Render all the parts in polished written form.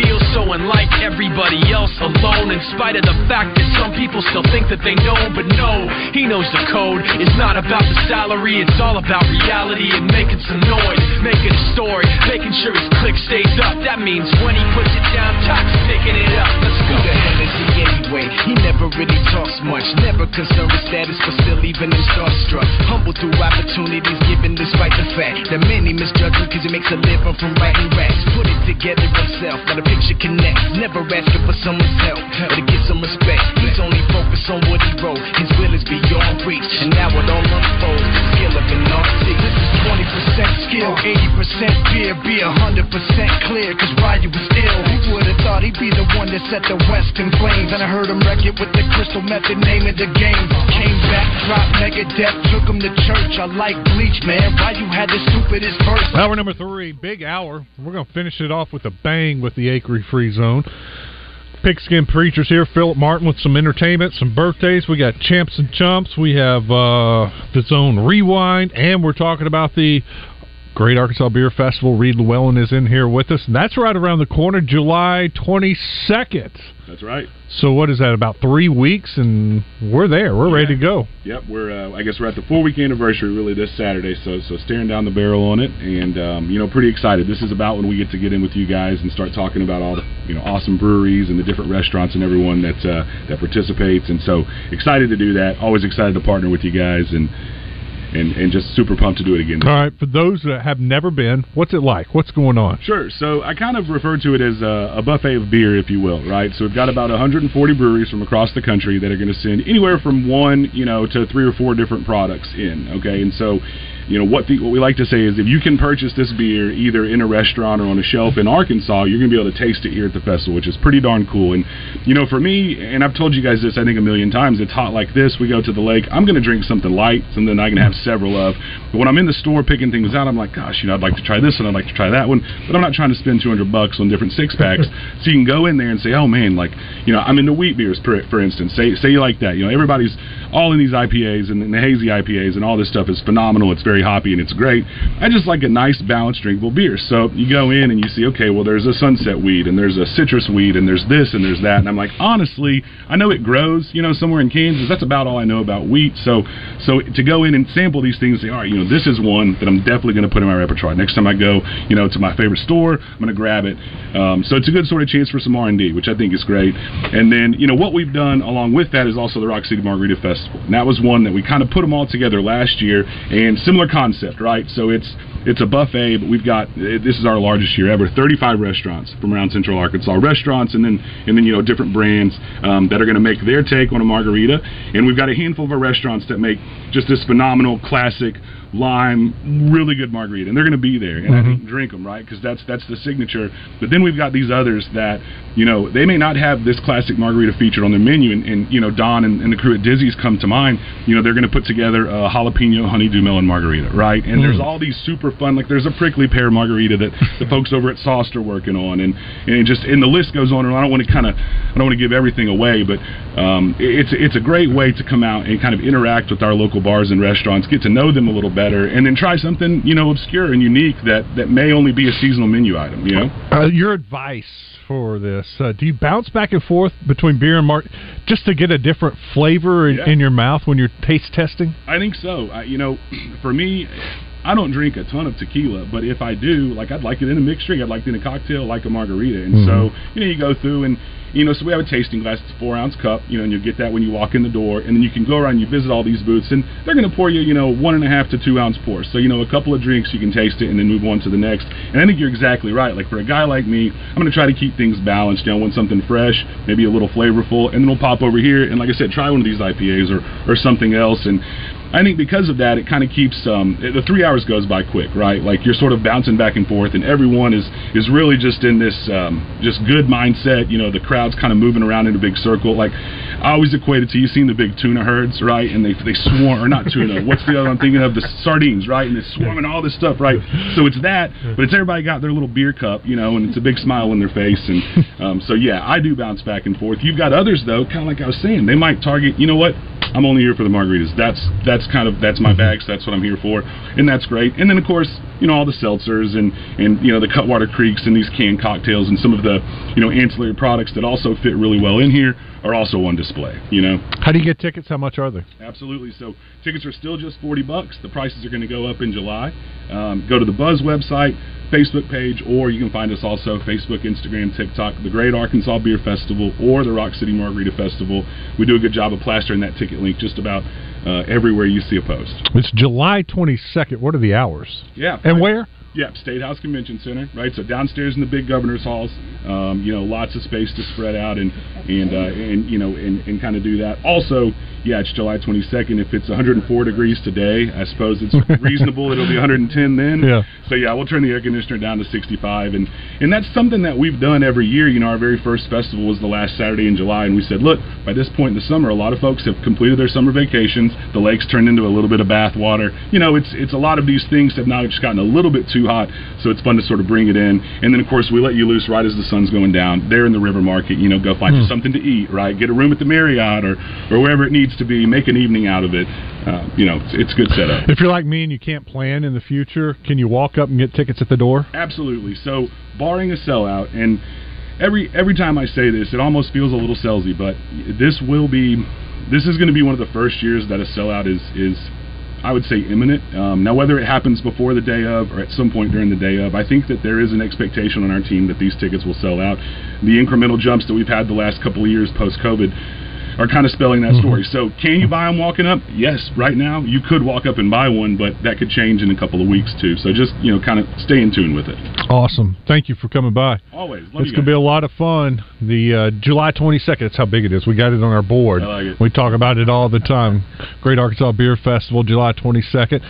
Feels so unlike everybody else alone, in spite of the fact that some people still think that they know, but no, he knows the code. It's not about the salary, it's all about reality and making some noise, making a story, making sure his click stays up. That means when he puts it down, Tox picking it up. Let's go. Who the hell is he anyway? He never really talks much, never concerned with status, but still even him starstruck. Humble through opportunities given, despite the fact that many misjudge him because he makes a living from writing raps. Put it together himself, got a picture connects, never asking for someone's help or to get some respect. He's only focused on what he wrote. His will is beyond reach, and now it all unfolds. The skill of an artist. This is 20% skill, 80% fear, be 100% clear. Cause Ryu was ill. Who would've thought he'd be the one that set the West in flames? And I heard him wreck it with the Crystal Method, name of the game. Came back, dropped Mega Death, took him to church. I like bleach, man. Ryu had the stupidest verse. Hour number three, big hour. We're gonna finish it off with a bang with the Acre Free Zone. Pigskin Preachers here, Philip Martin with some entertainment, some birthdays. We got Champs and Chumps. We have the Zone Rewind, and we're talking about the Great Arkansas Beer Festival. Reed Llewellyn is in here with us, and that's right around the corner, July 22nd. That's right. So what is that, about 3 weeks, and we're there. We're ready to go. Yep, we're at the 4-week anniversary really this Saturday, so staring down the barrel on it, and pretty excited. This is about when we get to get in with you guys and start talking about all the awesome breweries and the different restaurants and everyone that participates, and so excited to do that. Always excited to partner with you guys, and just super pumped to do it again. All right, for those that have never been, what's it like? What's going on? Sure. So I kind of refer to it as a buffet of beer, if you will, right? So we've got about 140 breweries from across the country that are going to send anywhere from one, to three or four different products in, okay? And so, what we like to say is if you can purchase this beer either in a restaurant or on a shelf in Arkansas, you're going to be able to taste it here at the festival, which is pretty darn cool. And, for me, and I've told you guys this, I think, 1,000,000 times, it's hot like this. We go to the lake. I'm going to drink something light, something I can have several of. But when I'm in the store picking things out, I'm like, gosh, I'd like to try this and I'd like to try that one. But I'm not trying to spend $200 on different six-packs. So you can go in there and say, oh, man, I'm into wheat beers, for instance. Say you like that. Everybody's all in these IPAs and the hazy IPAs and all this stuff is phenomenal. It's very hoppy and it's great. I just like a nice, balanced, drinkable beer. So you go in and you see, okay, well, there's a sunset weed and there's a citrus weed and there's this and there's that. And I'm like, honestly, I know it grows, somewhere in Kansas. That's about all I know about wheat. So to go in and sample these things, say, all right, this is one that I'm definitely going to put in my repertoire. Next time I go, to my favorite store, I'm going to grab it. So it's a good sort of chance for some R&D, which I think is great. And then, what we've done along with that is also the Rock City Margarita Festival. And that was one that we kind of put them all together last year, and similar concept, right? So it's a buffet, but we've got, this is our largest year ever, 35 restaurants from around Central Arkansas, and then different brands that are going to make their take on a margarita. And we've got a handful of our restaurants that make just this phenomenal classic lime, really good margarita, and they're going to be there, and I think drink them, right? Because that's the signature. But then we've got these others that they may not have this classic margarita featured on their menu, and Don and the crew at Dizzy's come to mind. They're going to put together a jalapeno honeydew melon margarita, right? And there's all these super fun, there's a prickly pear margarita that the folks over at Sauced are working on, and the list goes on. And I don't want to give everything away, but it's a great way to come out and kind of interact with our local bars and restaurants, get to know them a little bit better, and then try something obscure and unique that may only be a seasonal menu item. Your advice for this, do you bounce back and forth between beer and just to get a different flavor in your mouth when you're taste testing? I think so. For me, I don't drink a ton of tequila, but if I do, like, I'd like it in a mixed drink. I'd like it in a cocktail, like a margarita. And so, you know, you go through and, you know, so we have a tasting glass. It's a 4-ounce cup, you know, and you'll get that when you walk in the door. And then you can go around and you visit all these booths, and they're going to pour you, you know, 1.5 to 2-ounce pours. So, you know, a couple of drinks, you can taste it and then move on to the next. And I think you're exactly right. Like, for a guy like me, I'm going to try to keep things balanced. You know, I want something fresh, maybe a little flavorful, and then we'll pop over here and, like I said, try one of these IPAs or something else. And I think because of that, it kind of keeps the 3 hours goes by quick, right? Like, you're sort of bouncing back and forth, and everyone is really just in this just good mindset. You know, the crowd's kind of moving around in a big circle. Like, I always equate it to, you've seen the big tuna herds, right? And they swarm, or not tuna, what's the other I'm thinking of? The sardines, right? And they're swarming all this stuff, right? So it's that, but it's everybody got their little beer cup, you know, and it's a big smile on their face. And so, yeah, I do bounce back and forth. You've got others, though, kind of like I was saying, they might target, you know what? I'm only here for the margaritas. That's my bag, so that's what I'm here for, and that's great. And then, of course, you know, all the seltzers and you know, the Cutwater Creeks and these canned cocktails and some of the, you know, ancillary products that also fit really well in here are also on display, you know. How do you get tickets? How much are they? Absolutely. So tickets are still just $40. The prices are going to go up in July. Go to the Buzz website, Facebook page, or you can find us also Facebook, Instagram, TikTok, the Great Arkansas Beer Festival or the Rock City Margarita Festival. We do a good job of plastering that ticket link just about everywhere you see a post. It's July 22nd. What are the hours? Yeah. And where? Yep, State House Convention Center, right? So downstairs in the big governor's halls, you know, lots of space to spread out and you know, and kind of do that. Also, yeah, it's July 22nd. If it's 104 degrees today, I suppose it's reasonable. It'll be 110 then. Yeah. So, yeah, we'll turn the air conditioner down to 65. And that's something that we've done every year. You know, our very first festival was the last Saturday in July, and we said, look, by this point in the summer, a lot of folks have completed their summer vacations. The lake's turned into a little bit of bath water. You know, it's a lot of these things have now just gotten a little bit too hot, so it's fun to sort of bring it in. And then, of course, we let you loose right as the sun's going down. There in the River Market, you know, go find you something to eat, right? Get a room at the Marriott or wherever it needs to be. Make an evening out of it. You know, it's good setup. If you're like me and you can't plan in the future, can you walk up and get tickets at the door? Absolutely. So, barring a sellout, and every time I say this, it almost feels a little salesy, but this is going to be one of the first years that a sellout is I would say imminent. Now, whether it happens before the day of or at some point during the day of, I think that there is an expectation on our team that these tickets will sell out. The incremental jumps that we've had the last couple of years post-COVID are kind of spelling that story. So can you buy them walking up? Yes, right now you could walk up and buy one, but that could change in a couple of weeks too. So just, you know, kind of stay in tune with it. Awesome. Thank you for coming by. Always. Love it's going to be a lot of fun. The July 22nd, that's how big it is. We got it on our board. I like it. We talk about it all the time. Great Arkansas Beer Festival, July 22nd.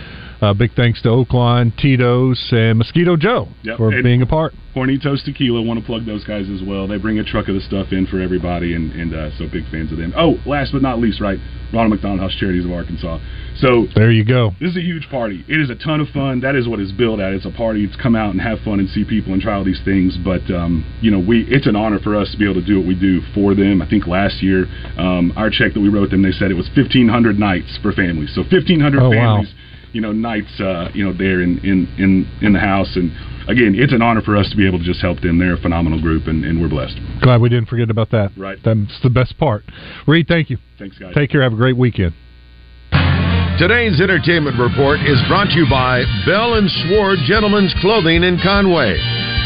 Big thanks to Oakline, Tito's, and Mosquito Joe for being a part. Hornitos Tequila, want to plug those guys as well. They bring a truck of the stuff in for everybody, and so big fans of them. Oh, last but not least, right, Ronald McDonald House Charities of Arkansas. So there you go. This is a huge party. It is a ton of fun. That is what it's built at. It's a party. It's come out and have fun and see people and try all these things. But, you know, it's an honor for us to be able to do what we do for them. I think last year our check that we wrote them, they said it was 1,500 nights for families. So 1,500 families. Wow. You know, nights, you know, there in the house. And, again, it's an honor for us to be able to just help them. They're a phenomenal group, and we're blessed. Glad we didn't forget about that. Right. That's the best part. Reed, thank you. Thanks, guys. Take care. Have a great weekend. Today's entertainment report is brought to you by Bell and Sword Gentlemen's Clothing in Conway.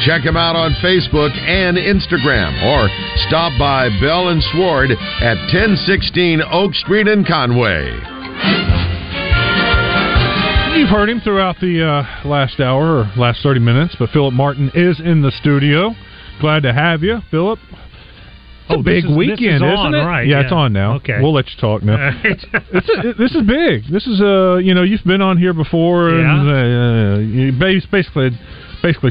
Check them out on Facebook and Instagram, or stop by Bell and Sword at 1016 Oak Street in Conway. You've heard him throughout the last hour or last 30 minutes, but Philip Martin is in the studio. Glad to have you, Philip. It's a big weekend, isn't it? Right, yeah, it's on now. Okay. We'll let you talk now. Right. This is big. This is, you know, you've been on here before, and you basically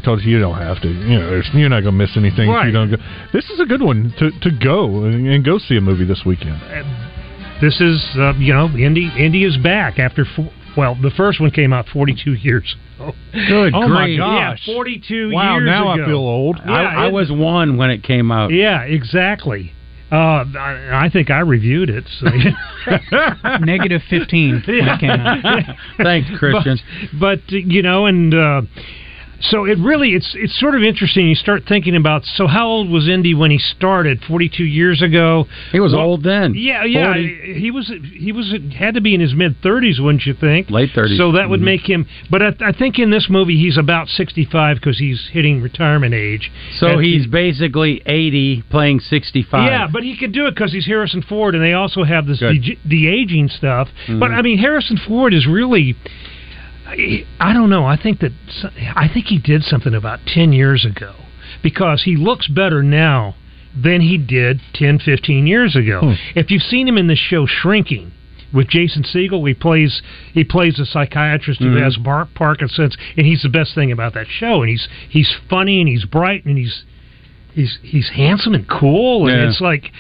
told us you don't have to. You know, you're not going to miss anything if you don't go. This is a good one to go and go see a movie this weekend. This is, you know, Indy is back after Well, the first one came out 42 years ago. Good grief. My gosh. Yeah, 42 years ago. Wow, now I feel old. Yeah, I was one when it came out. Yeah, exactly. I think I reviewed it. So. -15 when it came out. Thanks, Christians. But you know, and So it really, it's sort of interesting. You start thinking about, so how old was Indy when he started? 42 years ago. He was old then. Yeah. 40. He was had to be in his mid-30s, wouldn't you think? Late 30s. So that would make him. But I think in this movie he's about 65 because he's hitting retirement age. So he's basically 80 playing 65. Yeah, but he could do it because he's Harrison Ford, and they also have this de-aging stuff. Mm-hmm. But I mean, Harrison Ford is really. I don't know. I think he did something about 10 years ago because he looks better now than he did 10, 15 years ago. If you've seen him in the show Shrinking with Jason Segel, he plays a psychiatrist who has Parkinson's, and he's the best thing about that show. And he's funny and he's bright and he's handsome and cool, and it's like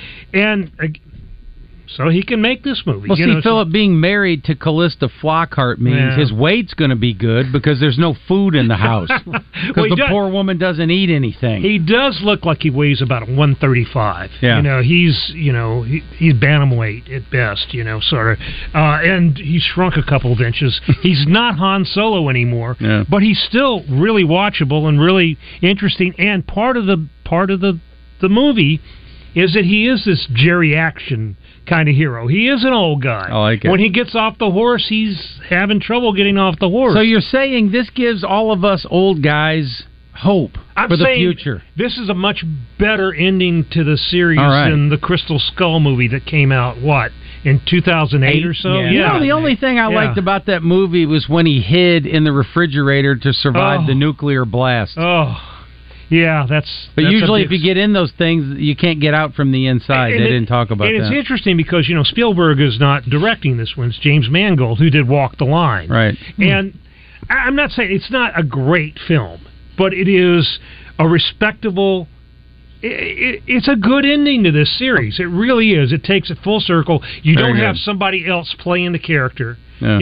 so he can make this movie. Well, Philip being married to Callista Flockhart means his weight's going to be good because there's no food in the house. Because poor woman doesn't eat anything. He does look like he weighs about 135. Yeah. He's bantamweight at best, sort of. And he's shrunk a couple of inches. He's not Han Solo anymore, but he's still really watchable and really interesting. And part of the movie is that he is this Jerry Action kind of hero. He is an old guy. I like it. When he gets off the horse, he's having trouble getting off the horse. So you're saying this gives all of us old guys hope for the future. This is a much better ending to the series than the Crystal Skull movie that came out, in 2008 or so? Yeah. The only thing I liked about that movie was when he hid in the refrigerator to survive the nuclear blast. Yeah, that's usually if you get in those things, you can't get out from the inside. They didn't talk about that. And it's interesting because, Spielberg is not directing this one. It's James Mangold who did Walk the Line. Right. And I'm not saying it's not a great film, but it is a respectable. It's a good ending to this series. It really is. It takes it full circle. You don't have somebody else playing the character. Yeah.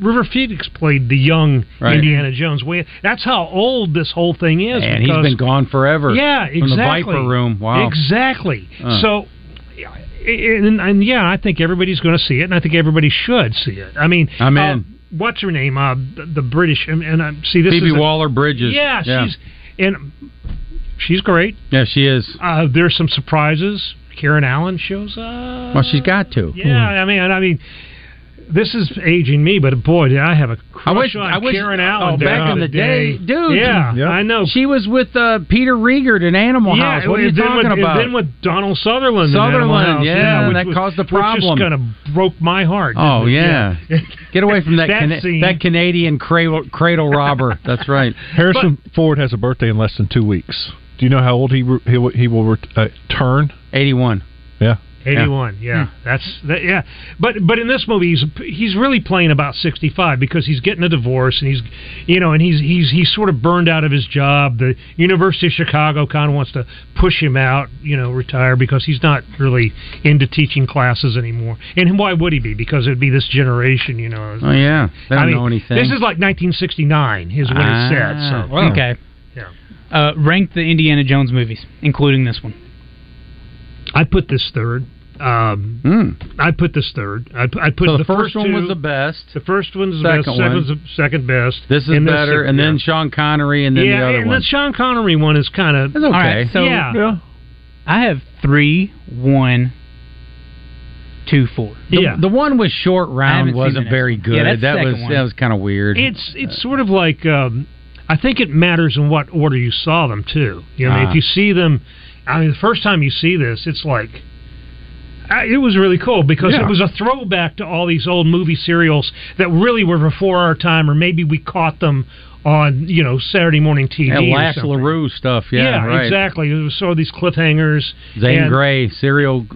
River Phoenix played the young Indiana Jones. That's how old this whole thing is. And he's been gone forever. Yeah, exactly. From the Viper Room. Wow. Exactly. So, I think everybody's going to see it, and I think everybody should see it. I mean, I'm in. What's her name? The British. Phoebe Waller-Bridges. Yeah, she's great. Yeah, she is. There's some surprises. Karen Allen shows up. Well, she's got to. Yeah, I mean. This is aging me, but boy, did I have a crush on Karen Allen back in the day. Dude. Yeah, I know. She was with Peter Riegert in Animal House. What are you talking about? And then with Donald Sutherland in Animal House. Yeah, that caused the problem. Which just kind of broke my heart. Oh, yeah. Get away from that that Canadian cradle robber. That's right. Harrison Ford has a birthday in less than 2 weeks. Do you know how old he will turn? 81. Yeah. 81, but in this movie he's really playing about 65 because he's getting a divorce and he's sort of burned out of his job. The University of Chicago kind of wants to push him out, retire because he's not really into teaching classes anymore. And why would he be? Because it'd be this generation, Oh yeah, they don't know anything. This is like 1969 is what it said. So okay, yeah. Rank the Indiana Jones movies, including this one. I put this third. The first one was the best. The first one's the best. Second's the second best. This is better. And then Sean Connery, and then the other one. Yeah, and the Sean Connery one is kind of... It's okay. All right, so I have 3, 1, 2, 4. The one with Short Round wasn't very good. Yeah, that was kind of weird. It's sort of like... I think it matters in what order you saw them, too. If you see them... the first time you see this, it's like... it was really cool because it was a throwback to all these old movie serials that really were before our time, or maybe we caught them on, Saturday morning TV or Lax LaRue stuff, yeah, right. Yeah, exactly. It was sort of these cliffhangers. Zane Grey, serial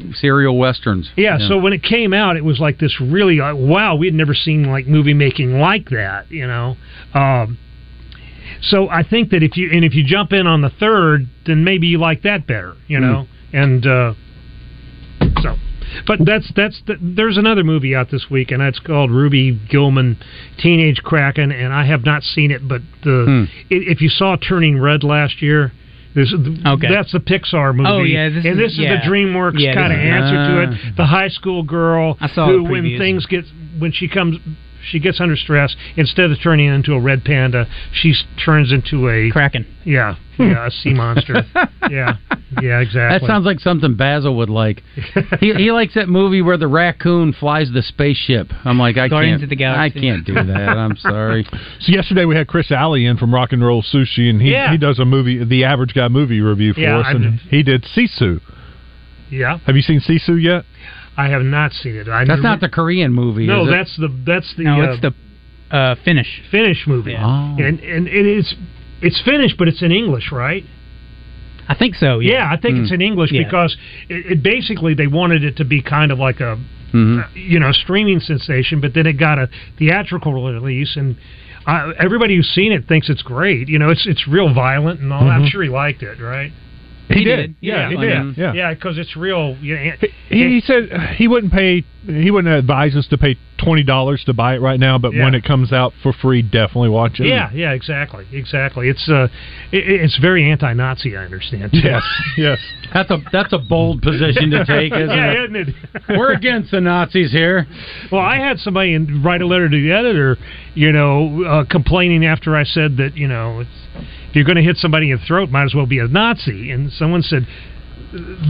westerns. Yeah, so when it came out, it was like this really... wow, we had never seen movie-making like that, So I think that if you jump in on the third, then maybe you like that better, But there's another movie out this week, and it's called Ruby Gilman, Teenage Kraken, and I have not seen it, but if you saw Turning Red last year, that's the Pixar movie. Oh yeah, this is the DreamWorks kind of answer to it. The high school girl I saw who, when things get when she comes. She gets under stress. Instead of turning into a red panda, she turns into a... Kraken. Yeah. Yeah, a sea monster. Yeah. Yeah, exactly. That sounds like something Basil would like. He likes that movie where the raccoon flies the spaceship. I'm like, I can't do that. I'm sorry. So yesterday we had Chris Alley in from Rock and Roll Sushi, and he does a movie, the Average Guy movie review for us, and he did Sisu. Yeah. Have you seen Sisu yet? I have not seen it. That's not the Korean movie. No, that's the. No, it's the Finnish movie. Yeah. Oh. And it's Finnish, but it's in English, right? I think so. Yeah, I think it's in English because it basically they wanted it to be kind of like a streaming sensation, but then it got a theatrical release, and everybody who's seen it thinks it's great. You know, it's real violent and all. Mm-hmm. I'm sure he liked it, right? He did. Yeah, he did. Yeah, because it's real. You know, he said he wouldn't advise us to pay $20 to buy it right now, but when it comes out for free, definitely watch it. Yeah, exactly. It's very anti-Nazi, I understand. Yes. That's a bold position to take, isn't it? We're against the Nazis here. Well, I had somebody write a letter to the editor, complaining after I said that, if you're going to hit somebody in the throat, might as well be a Nazi. And someone said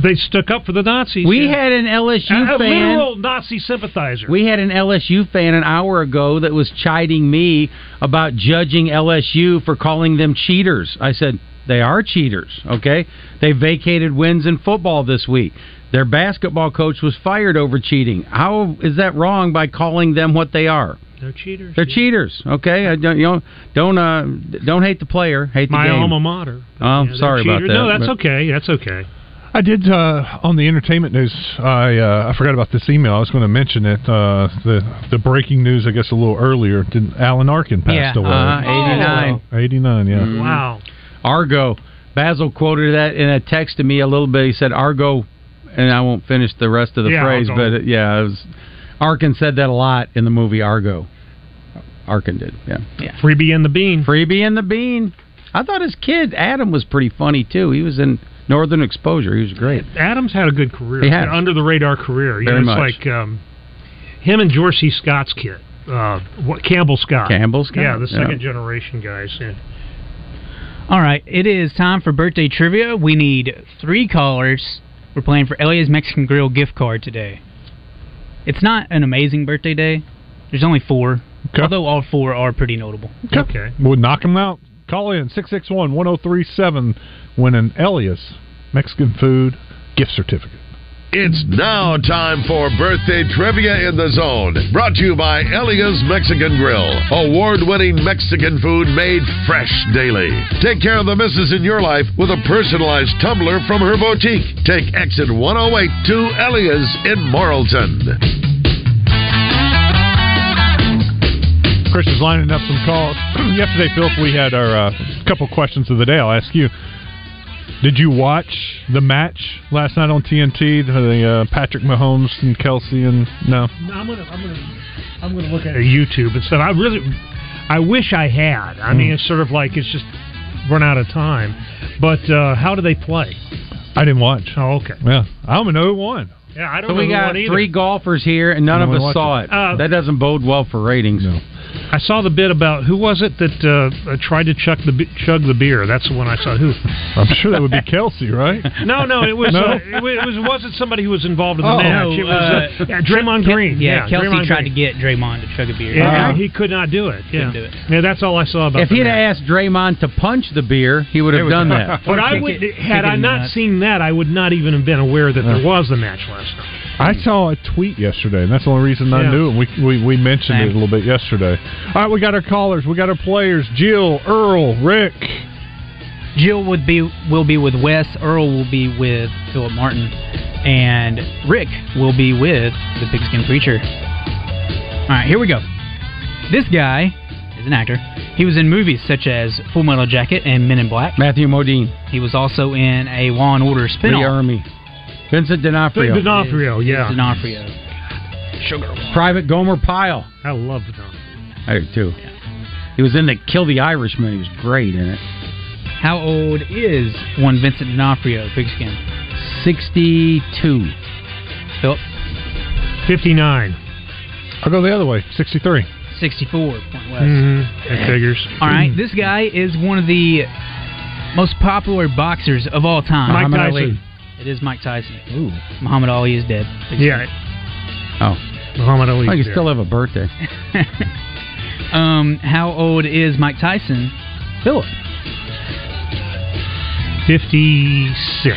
they stuck up for the Nazis. We had an LSU fan, a literal Nazi sympathizer. We had an LSU fan an hour ago that was chiding me about judging LSU for calling them cheaters. I said, they are cheaters, okay? They vacated wins in football this week. Their basketball coach was fired over cheating. How is that wrong by calling them what they are? They're cheaters. They're cheaters. Okay, don't hate the player. Hate the game. My alma mater. Sorry about that. No, that's okay. That's okay. I did on the entertainment news. I forgot about this email. I was going to mention it. The breaking news, I guess, a little earlier. Alan Arkin passed away? 89. 89. Yeah. Mm-hmm. Wow. Argo. Basil quoted that in a text to me a little bit. He said Argo, and I won't finish the rest of the phrase, but it was. Arkin said that a lot in the movie Argo. Arkin did, yeah. Freebie and the Bean. I thought his kid, Adam, was pretty funny, too. He was in Northern Exposure. He was great. Adam's had a good career. He had an under-the-radar career. Very much. It's like him and George C. Scott's kid, Campbell Scott. Yeah, the second-generation guys. Yeah. All right, it is time for birthday trivia. We need 3 callers. We're playing for Elia's Mexican Grill gift card today. It's not an amazing birthday day. There's only 4, although all 4 are pretty notable. Okay. We'll knock them out. Call in 661-1037. Win an Elia's Mexican Food gift certificate. It's now time for Birthday Trivia in the Zone, brought to you by Elia's Mexican Grill, award-winning Mexican food made fresh daily. Take care of the misses in your life with a personalized tumbler from her boutique. Take exit 108 to Elia's in Morrilton. Chris is lining up some calls. Yesterday, Phil, we had our couple questions of the day. I'll ask you. Did you watch the match last night on TNT? The Patrick Mahomes and Kelce and no. No, I'm gonna look at YouTube and stuff. I wish I had. I mean, it's sort of like it's just run out of time. But how do they play? I didn't watch. Oh, okay. Yeah, I don't know who won. Yeah, I don't know who won either. We got 3 golfers here, and none of us saw it. That doesn't bode well for ratings. No. I saw the bit about who was it that tried to chug the beer. That's the one I saw. Who? I'm sure that would be Kelce, right? No, it was. No? It wasn't somebody who was involved in the match. It was Draymond Green. Yeah, Kelce tried to get Draymond to chug a beer. Yeah, he could not do it. Yeah. Do it. Yeah, that's all I saw about. If he'd have asked Draymond to punch the beer, he would have done that. But I would. Had I not seen that, I would not even have been aware that there was a match last night. I saw a tweet yesterday, and that's the only reason I knew it. We mentioned it a little bit yesterday. All right, we got our callers. We got our players. Jill, Earl, Rick. Jill will be with Wes. Earl will be with Philip Martin. And Rick will be with the Pigskin Preacher. All right, here we go. This guy is an actor. He was in movies such as Full Metal Jacket and Men in Black. Matthew Modine. He was also in a Law & Order spinoff. The Army. Vincent D'Onofrio. Vincent D'Onofrio. God. Sugar. Private Gomer Pyle. I love D'Onofrio. I do, too. Yeah. He was in the Kill the Irishman. He was great in it. How old is one Vincent D'Onofrio, Pigskin? 62. Philip? 59. I'll go the other way. 63. 64 Point West. Mm-hmm. That figures. All right, this guy is one of the most popular boxers of all time. Mike Muhammad Tyson. Ali. It is Mike Tyson. Ooh. Muhammad Ali is dead. Yeah. Oh. Muhammad Ali. I can still have a birthday. How old is Mike Tyson? Philip. 56.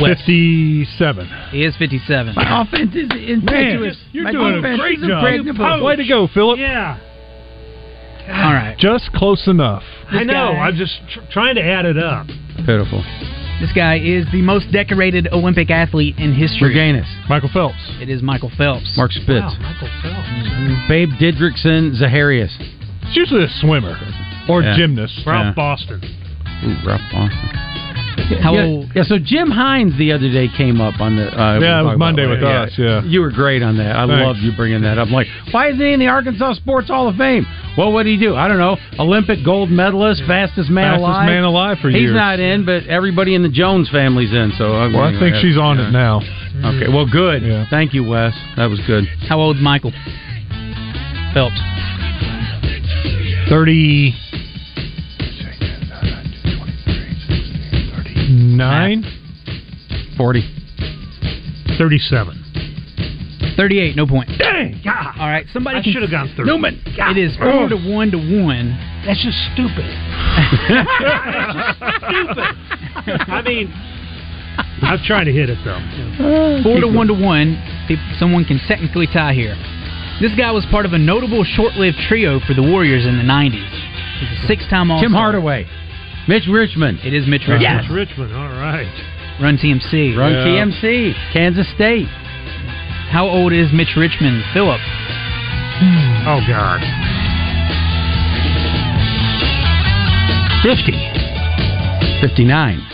West. 57. He is 57. My offense is impetuous. Man, you're doing a great job. Oh, way to go, Philip. Yeah. God. All right. Just close enough. I know. I'm just trying to add it up. Pitiful. This guy is the most decorated Olympic athlete in history. Reganis. Michael Phelps. It is Michael Phelps. Mark Spitz. Wow, Michael Phelps. Mm-hmm. Babe Didrikson Zaharias. It's usually a swimmer or gymnast. Ralph Boston. Ooh, Ralph Boston. So Jim Hines the other day came up on the... it was Monday with us, You were great on that. Thanks. Loved you bringing that up. I'm like, why isn't he in the Arkansas Sports Hall of Fame? Well, what'd he do? I don't know. Olympic gold medalist, fastest man alive. Fastest man alive for years. He's not in, but everybody in the Jones family's in, so... I think she's on it now. Okay, well, good. Yeah. Thank you, Wes. That was good. How old's Michael Phelps? 30... 9 40 37 38, no point. Dang! God. All right, somebody should have gone 30. Newman. God. It is 4-1 to 1. That's just stupid. That's just stupid. I mean, I'm trying to hit it though. 4-1 to 1. Someone can technically tie here. This guy was part of a notable short-lived trio for the Warriors in the 90s. He's a six-time All-Star. Tim Hardaway. Mitch Richmond. It is Mitch Richmond. Yes. Mitch Richmond, all right. Run TMC. TMC. Kansas State. How old is Mitch Richmond? Philip. Oh, God. 50. 59.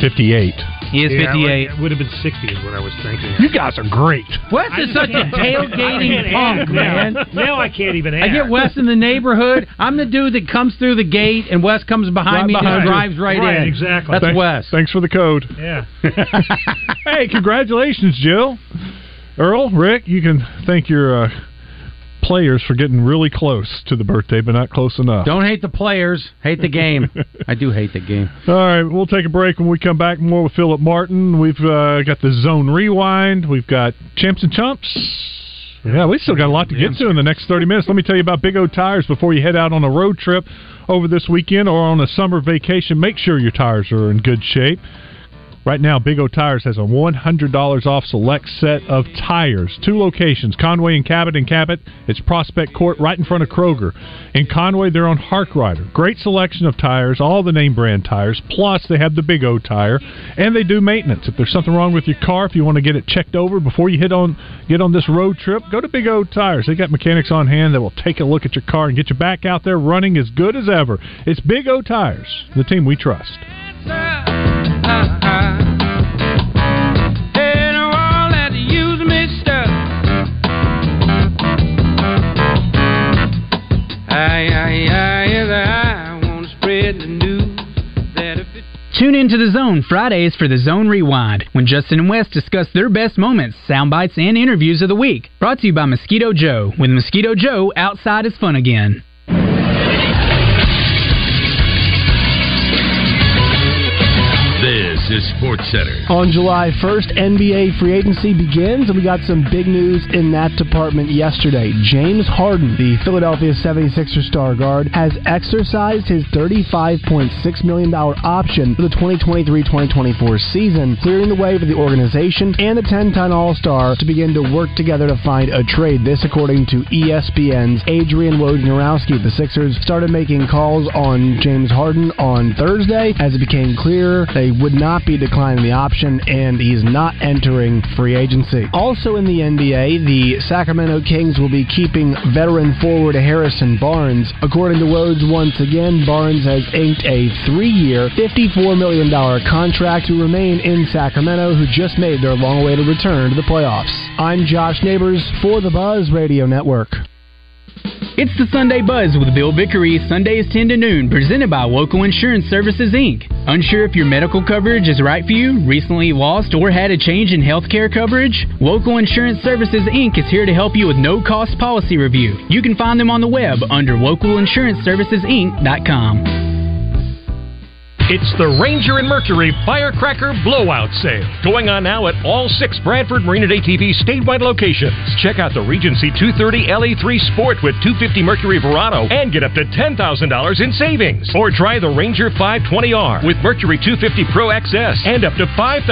58. He is 58. It would have been 60 is what I was thinking. You guys are great. Wes is such a tailgating punk, man. Now I can't even ask. I get Wes in the neighborhood. I'm the dude that comes through the gate, and Wes comes behind me and drives right in. Exactly. That's Wes. Thanks for the code. Yeah. Hey, congratulations, Jill. Earl, Rick, you can thank your players for getting really close to the birthday, but not close enough. Don't hate the players. Hate the game. I do hate the game. All right, we'll take a break. When we come back, more with Philip Martin. We've got the Zone Rewind. We've got Champs and Chumps. Yeah, we still got a lot to get to in the next 30 minutes. Let me tell you about Big O Tires before you head out on a road trip over this weekend or on a summer vacation. Make sure your tires are in good shape. Right now, Big O Tires has a $100 off select set of tires. Two locations, Conway and Cabot. In Cabot, it's Prospect Court right in front of Kroger. In Conway, they're on Harkrider. Great selection of tires, all the name brand tires, plus they have the Big O Tire, and they do maintenance. If there's something wrong with your car, if you want to get it checked over before you get on this road trip, go to Big O Tires. They got mechanics on hand that will take a look at your car and get you back out there running as good as ever. It's Big O Tires, the team we trust. Tune into The Zone Fridays for The Zone Rewind, when Justin and Wes discuss their best moments, sound bites, and interviews of the week. Brought to you by Mosquito Joe. With Mosquito Joe, outside is fun again. Sports Center. On July 1st, NBA free agency begins, and we got some big news in that department yesterday. James Harden, the Philadelphia 76er star guard, has exercised his $35.6 million option for the 2023-2024 season, clearing the way for the organization and the 10-time All-Star to begin to work together to find a trade. This according to ESPN's Adrian Wojnarowski. The Sixers started making calls on James Harden on Thursday as it became clear they would not be declining the option, and he's not entering free agency. Also in the NBA, the Sacramento Kings will be keeping veteran forward Harrison Barnes. According to Woj, once again, Barnes has inked a 3-year, $54 million contract to remain in Sacramento, who just made their long-awaited return to the playoffs. I'm Josh Neighbors for the Buzz Radio Network. It's the Sunday Buzz with Bill Vickery, Sundays 10 to noon, presented by Local Insurance Services, Inc. Unsure if your medical coverage is right for you, recently lost, or had a change in healthcare coverage? Local Insurance Services, Inc. is here to help you with no-cost policy review. You can find them on the web under localinsuranceservicesinc.com. It's the Ranger and Mercury Firecracker Blowout Sale, going on now at all six Bradford Marine and ATV statewide locations. Check out the Regency 230 LE3 Sport with 250 Mercury Verado and get up to $10,000 in savings. Or try the Ranger 520R with Mercury 250 Pro XS and up to $5,000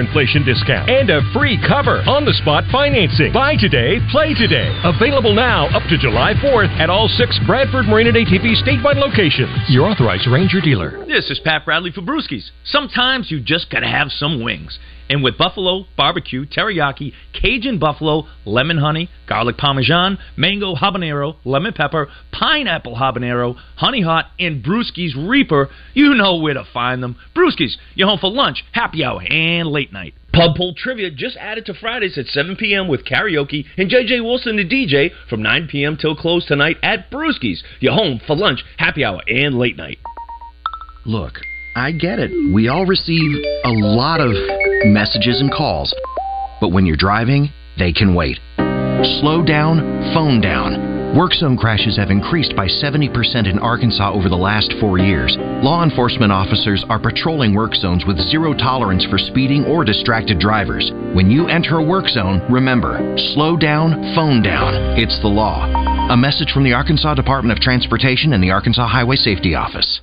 inflation discount and a free cover, on-the-spot financing. Buy today, play today. Available now up to July 4th at all six Bradford Marine and ATV statewide locations. Your authorized Ranger dealer. This is Pat Bradley for Brewskis. Sometimes you just gotta have some wings. And with buffalo, barbecue, teriyaki, Cajun buffalo, lemon honey, garlic parmesan, mango habanero, lemon pepper, pineapple habanero, honey hot, and Brewski's Reaper, you know where to find them. Brewski's, you're home for lunch, happy hour, and late night. Pub Poll Trivia just added to Fridays at 7 p.m. with karaoke and J.J. Wilson the DJ from 9 p.m. till close tonight at Brewski's, you're home for lunch, happy hour, and late night. Look, I get it. We all receive a lot of messages and calls. But when you're driving, they can wait. Slow down, phone down. Work zone crashes have increased by 70% in Arkansas over the last 4 years. Law enforcement officers are patrolling work zones with zero tolerance for speeding or distracted drivers. When you enter a work zone, remember, slow down, phone down. It's the law. A message from the Arkansas Department of Transportation and the Arkansas Highway Safety Office.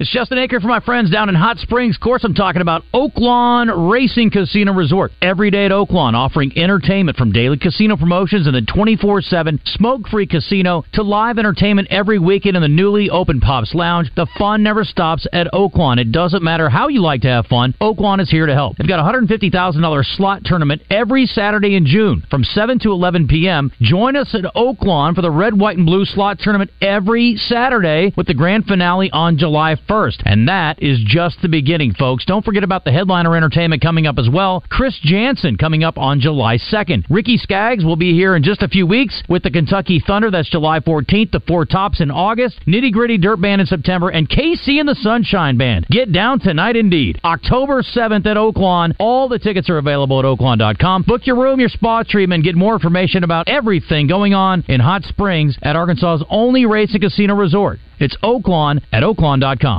It's Justin Aker for my friends down in Hot Springs. Of course, I'm talking about Oaklawn Racing Casino Resort. Every day at Oaklawn, offering entertainment from daily casino promotions and the 24/7 smoke-free casino to live entertainment every weekend in the newly opened Pops Lounge. The fun never stops at Oaklawn. It doesn't matter how you like to have fun. Oaklawn is here to help. They've got a $150,000 slot tournament every Saturday in June from 7 to 11 p.m. Join us at Oaklawn for the Red, White, and Blue slot tournament every Saturday with the grand finale on July 4th. First. And that is just the beginning, folks. Don't forget about the headliner entertainment coming up as well. Chris Jansen coming up on July 2nd. Ricky Skaggs will be here in just a few weeks with the Kentucky Thunder. That's July 14th. The Four Tops in August. Nitty Gritty Dirt Band in September. And KC and the Sunshine Band. Get down tonight indeed. October 7th at Oaklawn. All the tickets are available at oaklawn.com. Book your room, your spa treatment. Get more information about everything going on in Hot Springs at Arkansas's only race and casino resort. It's Oaklawn at oaklawn.com.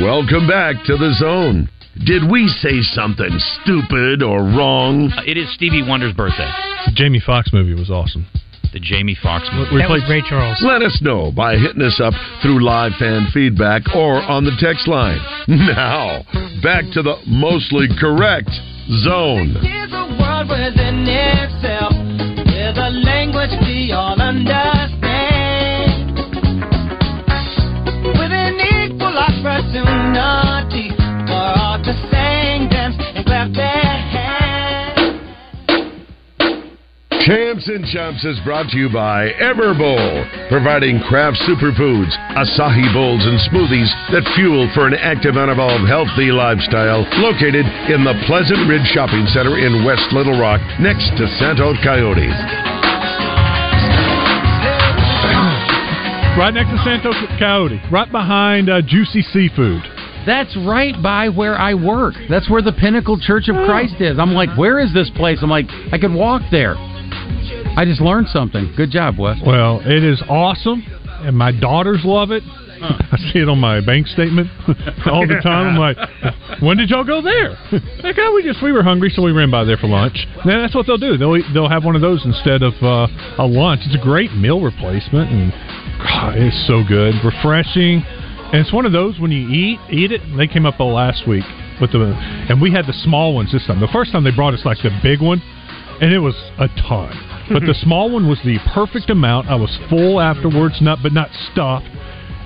Welcome back to The Zone. Did we say something stupid or wrong? It is Stevie Wonder's birthday. The Jamie Foxx movie was awesome. The Jamie Foxx movie. We played Ray Charles. Let us know by hitting us up through live fan feedback or on the text line. Now, back to the mostly correct Zone. Here's a world within itself, with a language we all understand. Champs and Chumps is brought to you by Everbowl, providing craft superfoods, Asahi bowls, and smoothies that fuel for an active and evolved healthy lifestyle, located in the Pleasant Ridge Shopping Center in West Little Rock, next to Santo Coyote. Right next to Santo Coyote, right behind Juicy Seafood. That's right by where I work. That's where the Pinnacle Church of Christ is. I'm like, where is this place? I'm like, I could walk there. I just learned something. Good job, Wes. Well, it is awesome, and my daughters love it. I see it on my bank statement all the time. I'm like, when did y'all go there? Like, oh, we were hungry, so we ran by there for lunch. Now that's what they'll do. They'll have one of those instead of a lunch. It's a great meal replacement, and God, it's so good, refreshing. And it's one of those when you eat it. And they came up last week with and we had the small ones this time. The first time they brought us like the big one, and it was a ton. But the small one was the perfect amount. I was full afterwards, but not stuffed.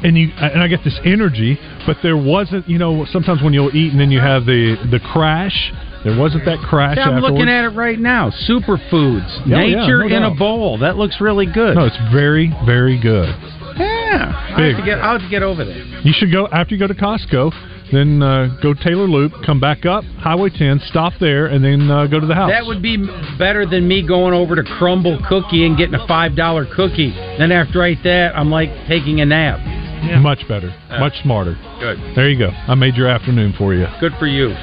And I get this energy, but there wasn't, sometimes when you'll eat and then you have the crash. There wasn't that crash afterwards. I'm looking at it right now. Superfoods. Nature in a bowl. That looks really good. No, it's very, very good. Yeah. I'll have to get over there. You should go, after you go to Costco, then go Taylor Loop, come back up, Highway 10, stop there, and then go to the house. That would be better than me going over to Crumble Cookie and getting a $5 cookie. Then after I ate that, I'm like taking a nap. Yeah. Much better. Much smarter. Good. There you go. I made your afternoon for you. Good for you.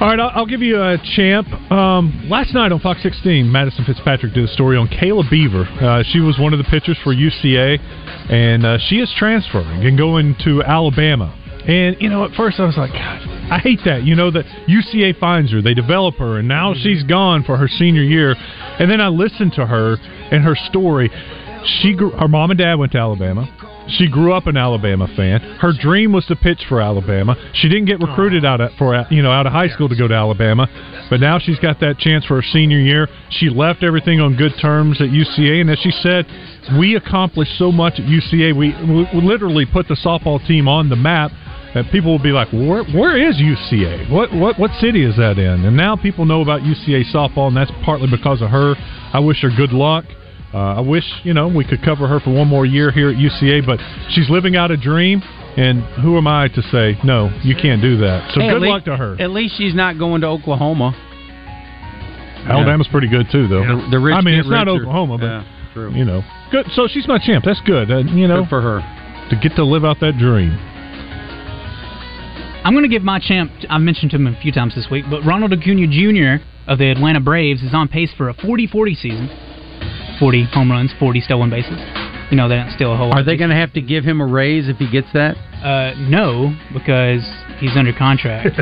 All right, I'll give you a champ. Last night on Fox 16, Madison Fitzpatrick did a story on Kayla Beaver. She was one of the pitchers for UCA, and she is transferring and going to Alabama. And, at first I was like, God, I hate that. That UCA finds her, they develop her, and now she's gone for her senior year. And then I listened to her and her story. Her mom and dad went to Alabama. She grew up an Alabama fan. Her dream was to pitch for Alabama. She didn't get recruited out of high school to go to Alabama, but now she's got that chance for her senior year. She left everything on good terms at UCA, and as she said, we accomplished so much at UCA. We literally put the softball team on the map. And people will be like, where is UCA? What city is that in? And now people know about UCA softball, and that's partly because of her. I wish her good luck. I wish, we could cover her for one more year here at UCA, but she's living out a dream, and who am I to say, no, you can't do that. So good luck to her. At least she's not going to Oklahoma. Alabama's pretty good, too, though. Yeah. The rich it's richer. Not Oklahoma, but, true. Good. So she's my champ. That's good. Good for her. To get to live out that dream. I'm going to give my champ, I've mentioned him a few times this week, but Ronald Acuna Jr. of the Atlanta Braves is on pace for a 40-40 season. 40 home runs, 40 stolen bases. They don't steal a whole lot. Are they going to have to give him a raise if he gets that? No, because he's under contract.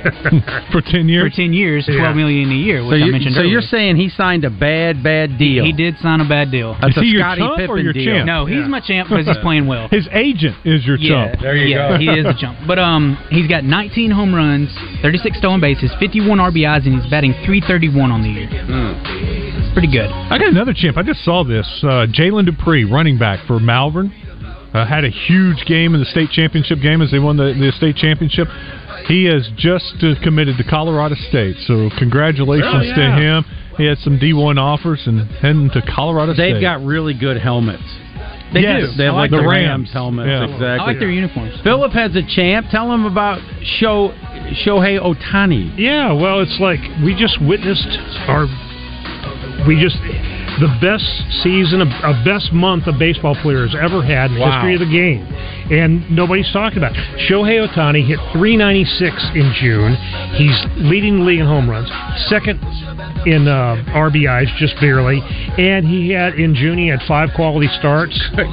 For 10 years? For 10 years, $12 million a year, which I mentioned earlier. So you're saying he signed a bad deal. He did sign a bad deal. That's is he your chump or your champ? No, he's my champ because he's playing well. His agent is your chump. There you go. He is a chump. But he's got 19 home runs, 36 stolen bases, 51 RBIs, and he's batting .331 on the year. Pretty good. I got another champ. I just saw this. Jalen Dupree, running back for Malvern. Had a huge game in the state championship game as they won the state championship. He has just committed to Colorado State, so congratulations to him. He had some D1 offers and heading to Colorado State. They've got really good helmets. They do. They like the Rams helmets. Yeah. Exactly. I like their uniforms. Philip has a champ. Tell him about Shohei Ohtani. Yeah, well, it's like we just witnessed the best season, a best month a baseball player has ever had in the history of the game. And nobody's talking about it. Shohei Ohtani hit .396 in June. He's leading the league in home runs, second in RBIs, just barely. And in June, he had five quality starts. Great.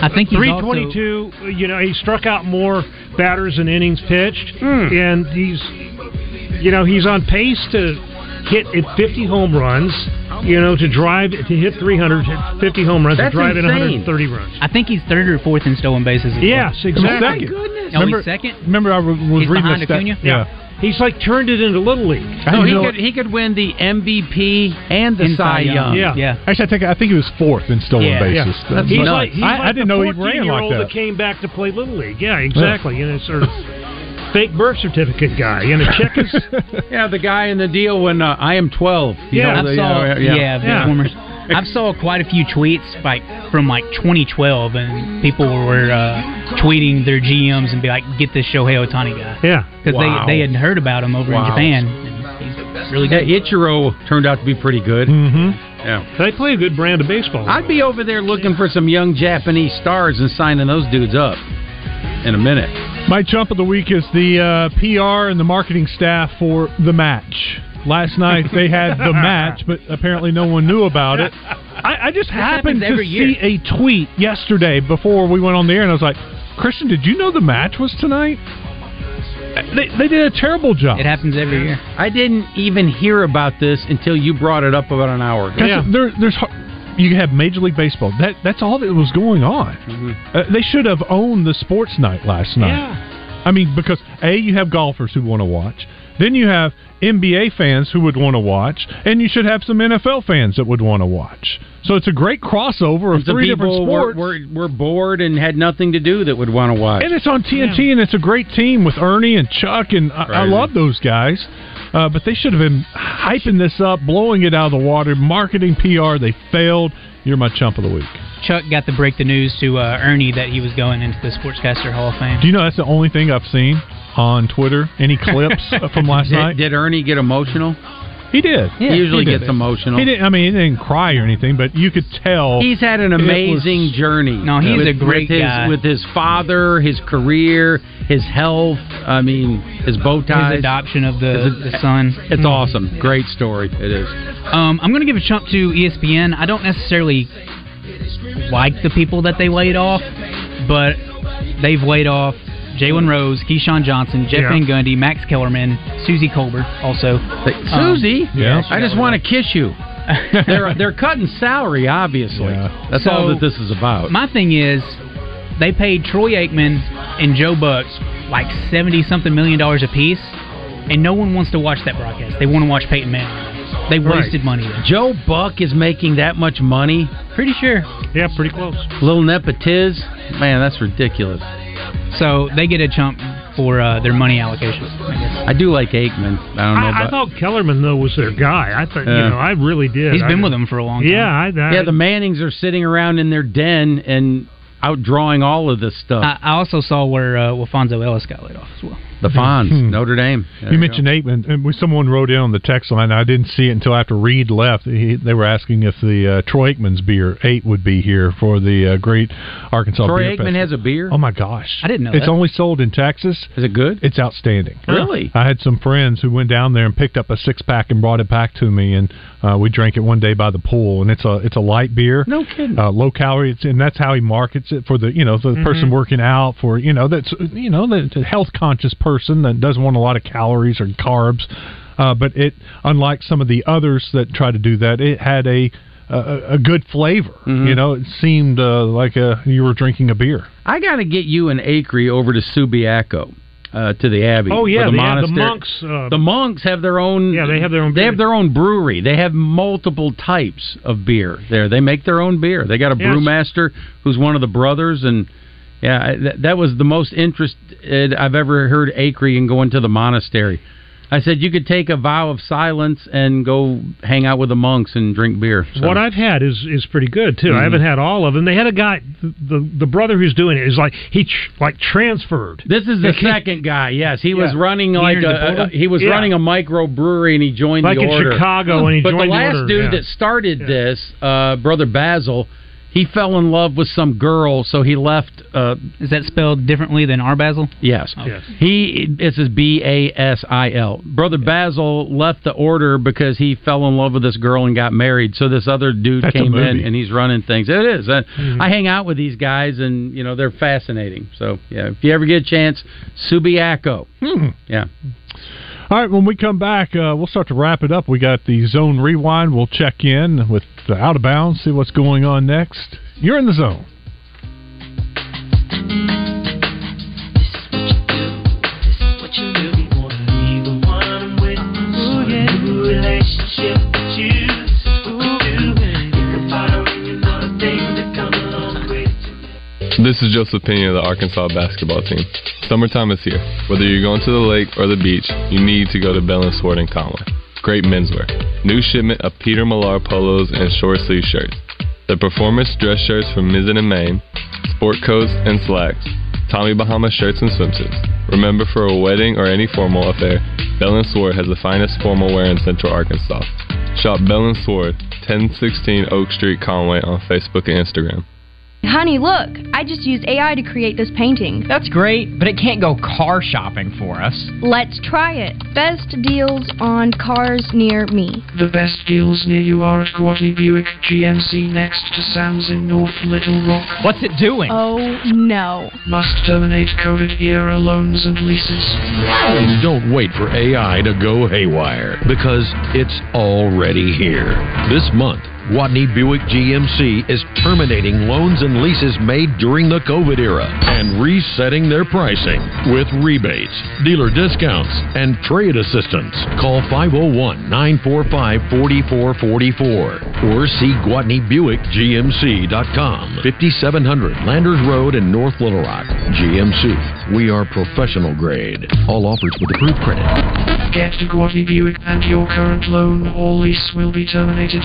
I think he's .322. Also... he struck out more batters than innings pitched. And he's on pace to hit at 50 home runs, to hit 350 home runs. That's and drive insane. In 130 runs. I think he's third or fourth in stolen bases. Yes, exactly. Oh, my goodness. Only second? Remember I was he's reading the stat. Yeah. He's like turned it into Little League. No, he could win the MVP and the Cy Young. Yeah. Actually, I think he was fourth in stolen bases. Yeah. That's I didn't know he ran like that. That came back to play Little League. Yeah, exactly. Yeah. And it's sort of... fake birth certificate guy. The guy in the deal when I am 12. I've saw quite a few tweets from 2012, and people were tweeting their GMs and be like, get this Shohei Ohtani guy. Yeah. Because they hadn't heard about him over in Japan. And he's really good. Yeah, Ichiro turned out to be pretty good. Mm-hmm. Yeah. They play a good brand of baseball. I'd be over there looking for some young Japanese stars and signing those dudes up in a minute. My chump of the week is the PR and the marketing staff for The Match. Last night they had The Match, but apparently no one knew about it. I just happened to see a tweet yesterday before we went on the air, and I was like, Christian, did you know The Match was tonight? They did a terrible job. It happens every year. I didn't even hear about this until you brought it up about an hour ago. Yeah. You have Major League Baseball. That's all that was going on. Mm-hmm. They should have owned the sports night last night. Yeah. I mean, because, A, you have golfers who want to watch. Then you have NBA fans who would want to watch, and you should have some NFL fans that would want to watch. So it's a great crossover of three different sports. We're bored and had nothing to do that would want to watch. And it's on TNT, and it's a great team with Ernie and Chuck, and I love those guys. But they should have been hyping this up, blowing it out of the water, marketing, PR. They failed. You're my chump of the week. Chuck got to break the news to Ernie that he was going into the Sportscaster Hall of Fame. Do you know that's the only thing I've seen on Twitter? Any clips from last night? Did Ernie get emotional? He did. Yeah, he usually gets emotional. He didn't. I mean, he didn't cry or anything, but you could tell he's had an amazing journey. No, he's a great guy. With his father, his career, his health. I mean, his bow ties, his adoption of the son. It's awesome. Great story. It is. I'm going to give a chunk to ESPN. I don't necessarily like the people that they laid off, but they've laid off Jalen Rose, Keyshawn Johnson, Jeff Van Gundy, Max Kellerman, Susie Colbert also. Susie? Yeah. I just want to kiss you. They're cutting salary, obviously. Yeah. That's all that this is about. My thing is, they paid Troy Aikman and Joe Buck like $70-something million apiece, and no one wants to watch that broadcast. They want to watch Peyton Manning. They wasted money there. Joe Buck is making that much money? Pretty sure. Yeah, pretty close. Little nepotiz? Man, that's ridiculous. So they get a chunk for their money allocation, I guess. I do like Aikman. I thought Kellerman, though, was their guy. I thought, I really did. He's been with them for a long time. Yeah, the Mannings are sitting around in their den and outdrawing all of this stuff. I also saw where Alfonso Ellis got laid off as well. The Fonz, Notre Dame. You mentioned Aikman, and someone wrote in on the text line. I didn't see it until after Reed left. They were asking if the Troy Aikman's beer 8 would be here for the Great Arkansas Beer Festival. Troy Aikman has a beer? Oh my gosh! I didn't know. It's only sold in Texas. Is it good? It's outstanding. Really? I had some friends who went down there and picked up a 6-pack and brought it back to me, and we drank it one day by the pool. And it's a light beer. No kidding. Low calorie. And that's how he markets it for the person working out, for the health conscious person that doesn't want a lot of calories or carbs, but it, unlike some of the others that try to do that, it had a good flavor. It seemed like you were drinking a beer. I got to get you and Acre over to Subiaco, to the Abbey. Oh yeah, the monks. The monks have their own. Yeah, they have their own. They have their own brewery. They have multiple types of beer there. They make their own beer. They got a brewmaster who's one of the brothers and. Yeah, that was the most interested I've ever heard Acre in going to the monastery. I said you could take a vow of silence and go hang out with the monks and drink beer. So. What I've had is pretty good too. I haven't had all of them. They had a guy, the brother who's doing it is like he transferred. This is the second guy. Yes, he was running like running a micro brewery and he joined like the order in Chicago and he joined the order. But the last dude that started this, brother Basil. He fell in love with some girl, so he left. Is that spelled differently than our Basil? Yes. Oh. Yes. This is B-A-S-I-L. Brother Basil left the order because he fell in love with this girl and got married. So this other dude came in and he's running things. It is. I hang out with these guys and, they're fascinating. So, yeah, if you ever get a chance, Subiaco. Mm. Yeah. All right, when we come back, we'll start to wrap it up. We got the Zone Rewind. We'll check in with the Out of Bounds, see what's going on next. You're in the Zone. This is what you really want to be the one with. Ooh, yeah. Ooh, relationship with you. This is what we do. You can follow and you know the things that come along with. This is Joseph Pena of the Arkansas basketball team. Summertime is here. Whether you're going to the lake or the beach, you need to go to Bell and Sword in Conway. Great menswear. New shipment of Peter Millar polos and short sleeve shirts. The performance dress shirts from Mizzen and Maine, sport coats and slacks, Tommy Bahama shirts and swimsuits. Remember, for a wedding or any formal affair, Bell and Sword has the finest formal wear in Central Arkansas. Shop Bell and Sword, 1016 Oak Street, Conway on Facebook and Instagram. Honey, look, I just used AI to create this painting. That's great, but it can't go car shopping for us. Let's try it. Best deals on cars near me. The best deals near you are at Quaddy Buick GMC next to Sam's in North Little Rock. What's it doing? Oh, no. Must terminate COVID-era loans and leases. And don't wait for AI to go haywire, because it's already here. This month, Watney Buick GMC is terminating loans and leases made during the COVID era and resetting their pricing with rebates, dealer discounts, and trade assistance. Call 501-945-4444 or see GuatneyBuickGMC.com. 5700 Landers Road in North Little Rock. GMC. We are professional grade. All offers with approved credit. Get to Guatney Buick and your current loan or lease will be terminated.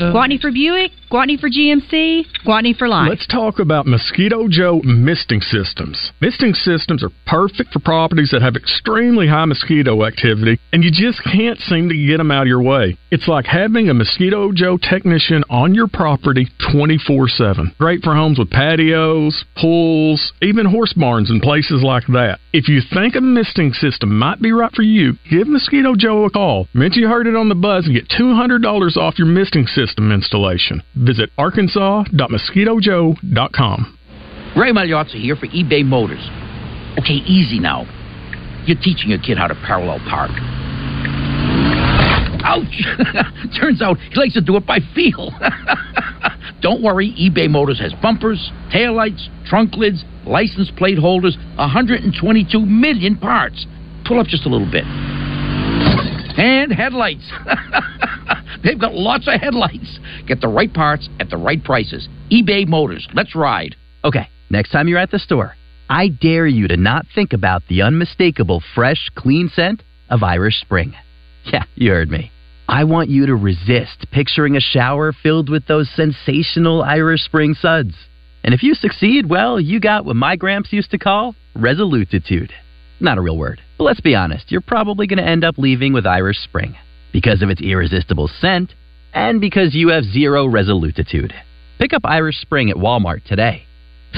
Guatney for Buick, Guatney for GMC, Guatney for life. Let's talk about Mosquito Joe misting systems. Misting systems are perfect for properties that have extremely high mosquito activity, and you just can't seem to get them out of your way. It's like having a Mosquito Joe technician on your property 24/7. Great for homes with patios, pools, even horse barns and places like that. If you think a misting system might be right for you, give Mosquito Joe a call. Mention you heard it on the buzz and get $200 off your misting system installation. Visit arkansas.mosquitojoe.com. Ray Magliozzi here for eBay Motors. Okay, easy now. You're teaching your kid how to parallel park. Ouch! Turns out he likes to do it by feel. Don't worry, eBay Motors has bumpers, taillights, trunk lids, license plate holders, 122 million parts. Pull up just a little bit. And headlights. They've got lots of headlights. Get the right parts at the right prices. eBay Motors. Let's ride. Okay, next time you're at the store, I dare you to not think about the unmistakable fresh, clean scent of Irish Spring. Yeah, you heard me. I want you to resist picturing a shower filled with those sensational Irish Spring suds. And if you succeed, well, you got what my gramps used to call resolutitude. Not a real word, but let's be honest, you're probably going to end up leaving with Irish Spring because of its irresistible scent and because you have zero resolutitude. Pick up Irish Spring at Walmart today.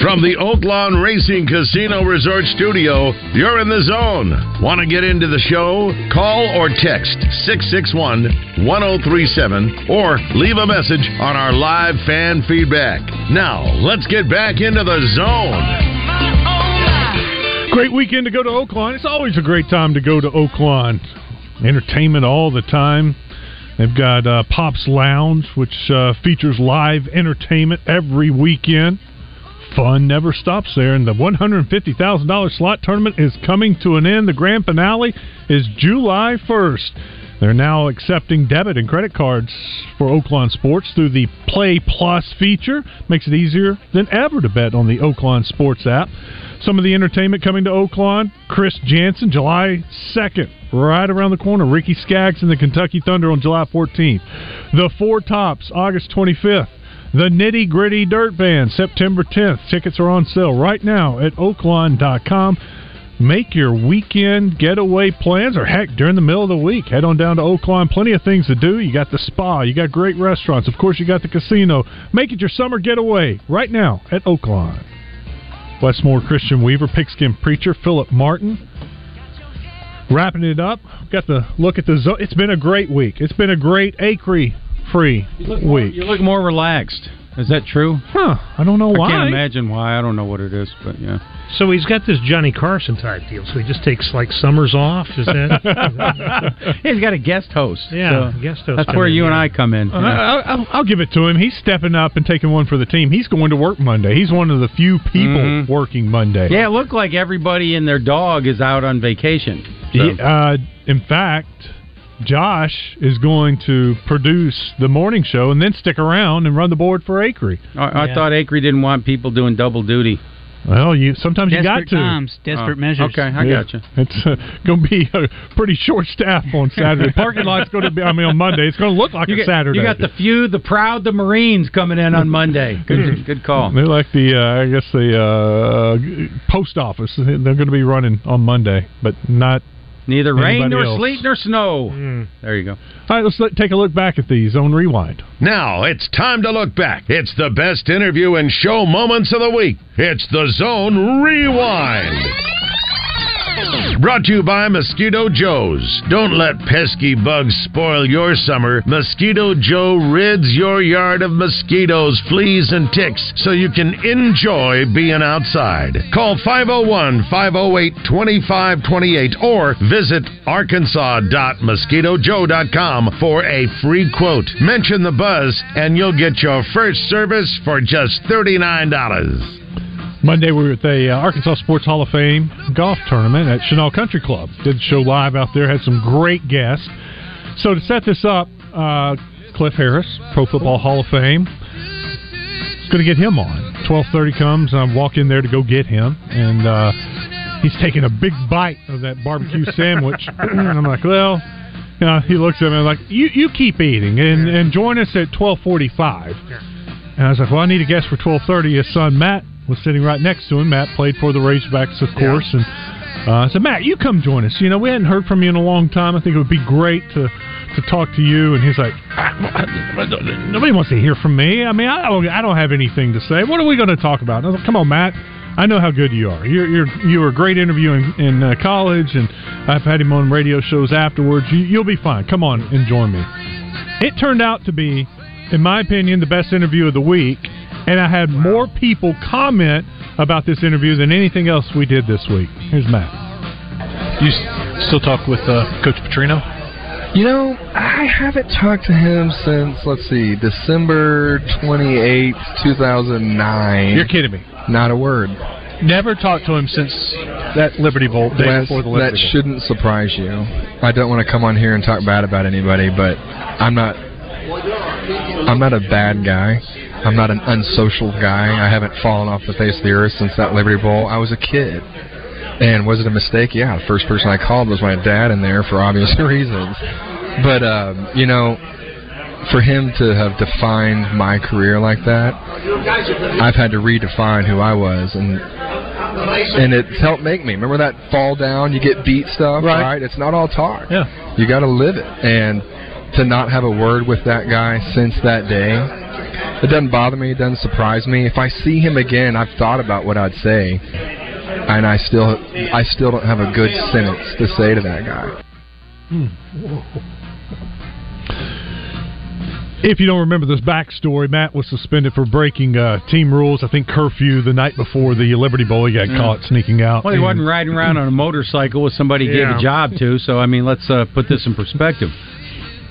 From the Oaklawn Racing Casino Resort Studio, you're in the zone. Want to get into the show? Call or text 661-1037 or leave a message on our live fan feedback. Now, let's get back into the zone. Great weekend to go to Oaklawn. It's always a great time to go to Oaklawn. Entertainment all the time. They've got Pop's Lounge, which features live entertainment every weekend. Fun never stops there, and the $150,000 slot tournament is coming to an end. The grand finale is July 1st. They're now accepting debit and credit cards for Oaklawn Sports through the Play Plus feature. Makes it easier than ever to bet on the Oaklawn Sports app. Some of the entertainment coming to Oaklawn, Chris Jansen, July 2nd. Right around the corner, Ricky Skaggs and the Kentucky Thunder on July 14th. The Four Tops, August 25th. The Nitty Gritty Dirt Band, September 10th. Tickets are on sale right now at oaklawn.com. Make your weekend getaway plans, or heck, during the middle of the week. Head on down to Oaklawn. Plenty of things to do. You got the spa. You got great restaurants. Of course, you got the casino. Make it your summer getaway right now at Oaklawn. Westmore Christian Weaver, Pigskin Preacher, Philip Martin. Wrapping it up. Got to look at the zone. It's been a great week. It's been a great Acre Free week. You look more relaxed. Is that true? Huh. I don't know why. I can't imagine why. I don't know what it is, but yeah. So he's got this Johnny Carson type deal, so he just takes, like, summers off? Is that... He's got a guest host. Yeah, so guest host. That's where you and I come in. I'll give it to him. He's stepping up and taking one for the team. He's going to work Monday. He's one of the few people working Monday. Yeah, it looked like everybody and their dog is out on vacation. So. In fact... Josh is going to produce the morning show and then stick around and run the board for Acre. I thought Acre didn't want people doing double duty. Well, sometimes you got to. Desperate times, desperate measures. Okay, I gotcha. It's going to be a pretty short staff on Saturday. Parking lot's going to be, on Monday. It's going to look like a Saturday. You got the few, the proud, the Marines coming in on Monday. Good call. They're like the post office. They're going to be running on Monday, but not... Neither rain nor sleet nor snow. There you go. All right, let's take a look back at the Zone Rewind. Now it's time to look back. It's the best interview and show moments of the week. It's the Zone Rewind. Brought to you by Mosquito Joe's. Don't let pesky bugs spoil your summer. Mosquito Joe rids your yard of mosquitoes, fleas, and ticks so you can enjoy being outside. Call 501-508-2528 or visit arkansas.mosquitojoe.com for a free quote. Mention the Buzz and you'll get your first service for just $39. Monday, we were at the Arkansas Sports Hall of Fame golf tournament at Chenal Country Club. Did the show live out there, had some great guests. So to set this up, Cliff Harris, Pro Football Hall of Fame, going to get him on. 12:30 comes, and I walk in there to go get him, and he's taking a big bite of that barbecue sandwich. And I'm like, well, you know, he looks at me and I'm like, you keep eating and join us at 12:45. And I was like, well, I need a guest for 12:30. His son, Matt, was sitting right next to him. Matt played for the Razorbacks, of course. Yeah. And I said, Matt, you come join us. You know, we hadn't heard from you in a long time. I think it would be great to talk to you. And he's like, nobody wants to hear from me. I mean, I don't have anything to say. What are we going to talk about? And I was like, come on, Matt. I know how good you are. You were a great interview in college, and I've had him on radio shows afterwards. You'll be fine. Come on and join me. It turned out to be, in my opinion, the best interview of the week. And I had more people comment about this interview than anything else we did this week. Here's Matt. You still talk with Coach Petrino? You know, I haven't talked to him since, let's see, December 28, 2009. You're kidding me. Not a word. Never talked to him since that Liberty Bowl, day before the Liberty Bowl. That shouldn't surprise you. I don't want to come on here and talk bad about anybody, but I'm not a bad guy. I'm not an unsocial guy. I haven't fallen off the face of the earth since that Liberty Bowl. I was a kid. And was it a mistake? Yeah, the first person I called was my dad in there for obvious reasons. But, you know, for him to have defined my career like that, I've had to redefine who I was. And it's helped make me. Remember that fall down, you get beat stuff, right? It's not all talk. Yeah. You got to live it. And to not have a word with that guy since that day, it doesn't bother me. It doesn't surprise me. If I see him again, I've thought about what I'd say, and I still don't have a good sentence to say to that guy. If you don't remember this backstory, Matt was suspended for breaking team rules. I think curfew the night before the Liberty Bowl. He got caught sneaking out. Well, he wasn't riding around on a motorcycle with somebody he gave a job to. So, I mean, let's put this in perspective.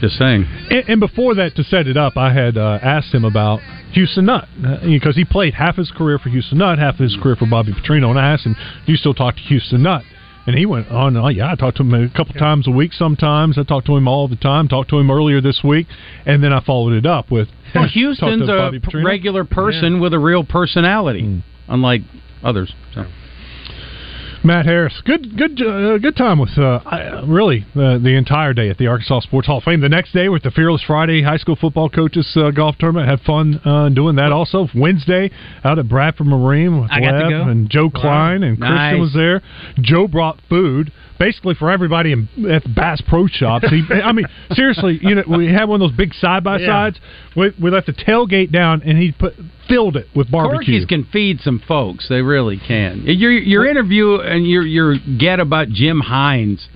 Just saying. And before that, to set it up, I had asked him about Houston Nutt, because he played half his career for Houston Nutt, half his career for Bobby Petrino, and I asked him, do you still talk to Houston Nutt? And he went, oh, no, yeah, I talk to him a couple times a week sometimes. I talk to him all the time. Talked to him earlier this week, and then I followed it up with, well, Houston's a regular person with a real personality, unlike others, so. Matt Harris, good time with the entire day at the Arkansas Sports Hall of Fame. The next day with the Fearless Friday High School Football Coaches Golf Tournament. Had fun doing that also. Wednesday out at Bradford Marine with Lev and Joe Klein, and Christian was there. Joe brought food basically for everybody at the Bass Pro Shops. I mean, seriously, you know, we had one of those big side-by-sides. Yeah. We left the tailgate down, and he filled it with barbecue. Corgis can feed some folks. They really can. Your interview and your get about Jim Hines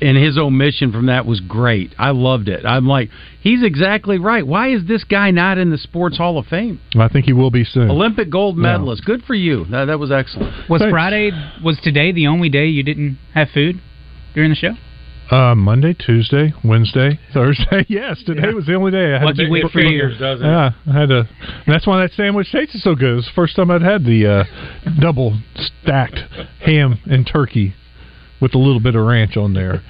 and his omission from that was great. I loved it. I'm like, he's exactly right. Why is this guy not in the Sports Hall of Fame? Well, I think he will be soon. Olympic gold medalist. No. Good for you. That was excellent. Was today the only day you didn't have food during the show? Monday, Tuesday, Wednesday, Thursday. Yes, today was the only day I had. Lucky week for you. Yeah, I had a. That's why that sandwich tasted so good. It was the first time I'd had the double stacked ham and turkey with a little bit of ranch on there.